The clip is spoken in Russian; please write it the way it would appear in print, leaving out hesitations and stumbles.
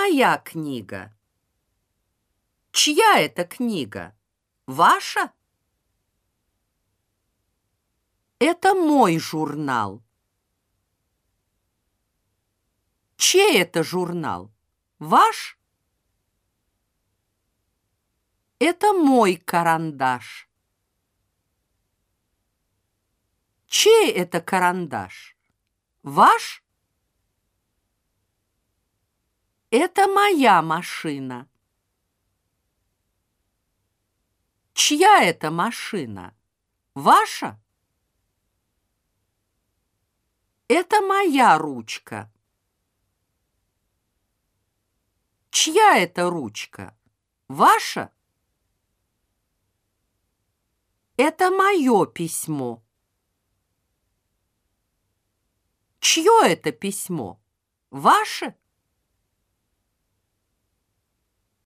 моя книга. Чья это книга? Ваша? Это мой журнал. Чей это журнал? Ваш? Это мой карандаш. Чей это карандаш? Ваш? Это моя машина. Чья это машина? Ваша? Это моя ручка. Чья это ручка? Ваша? Это мое письмо. Чье это письмо? Ваше?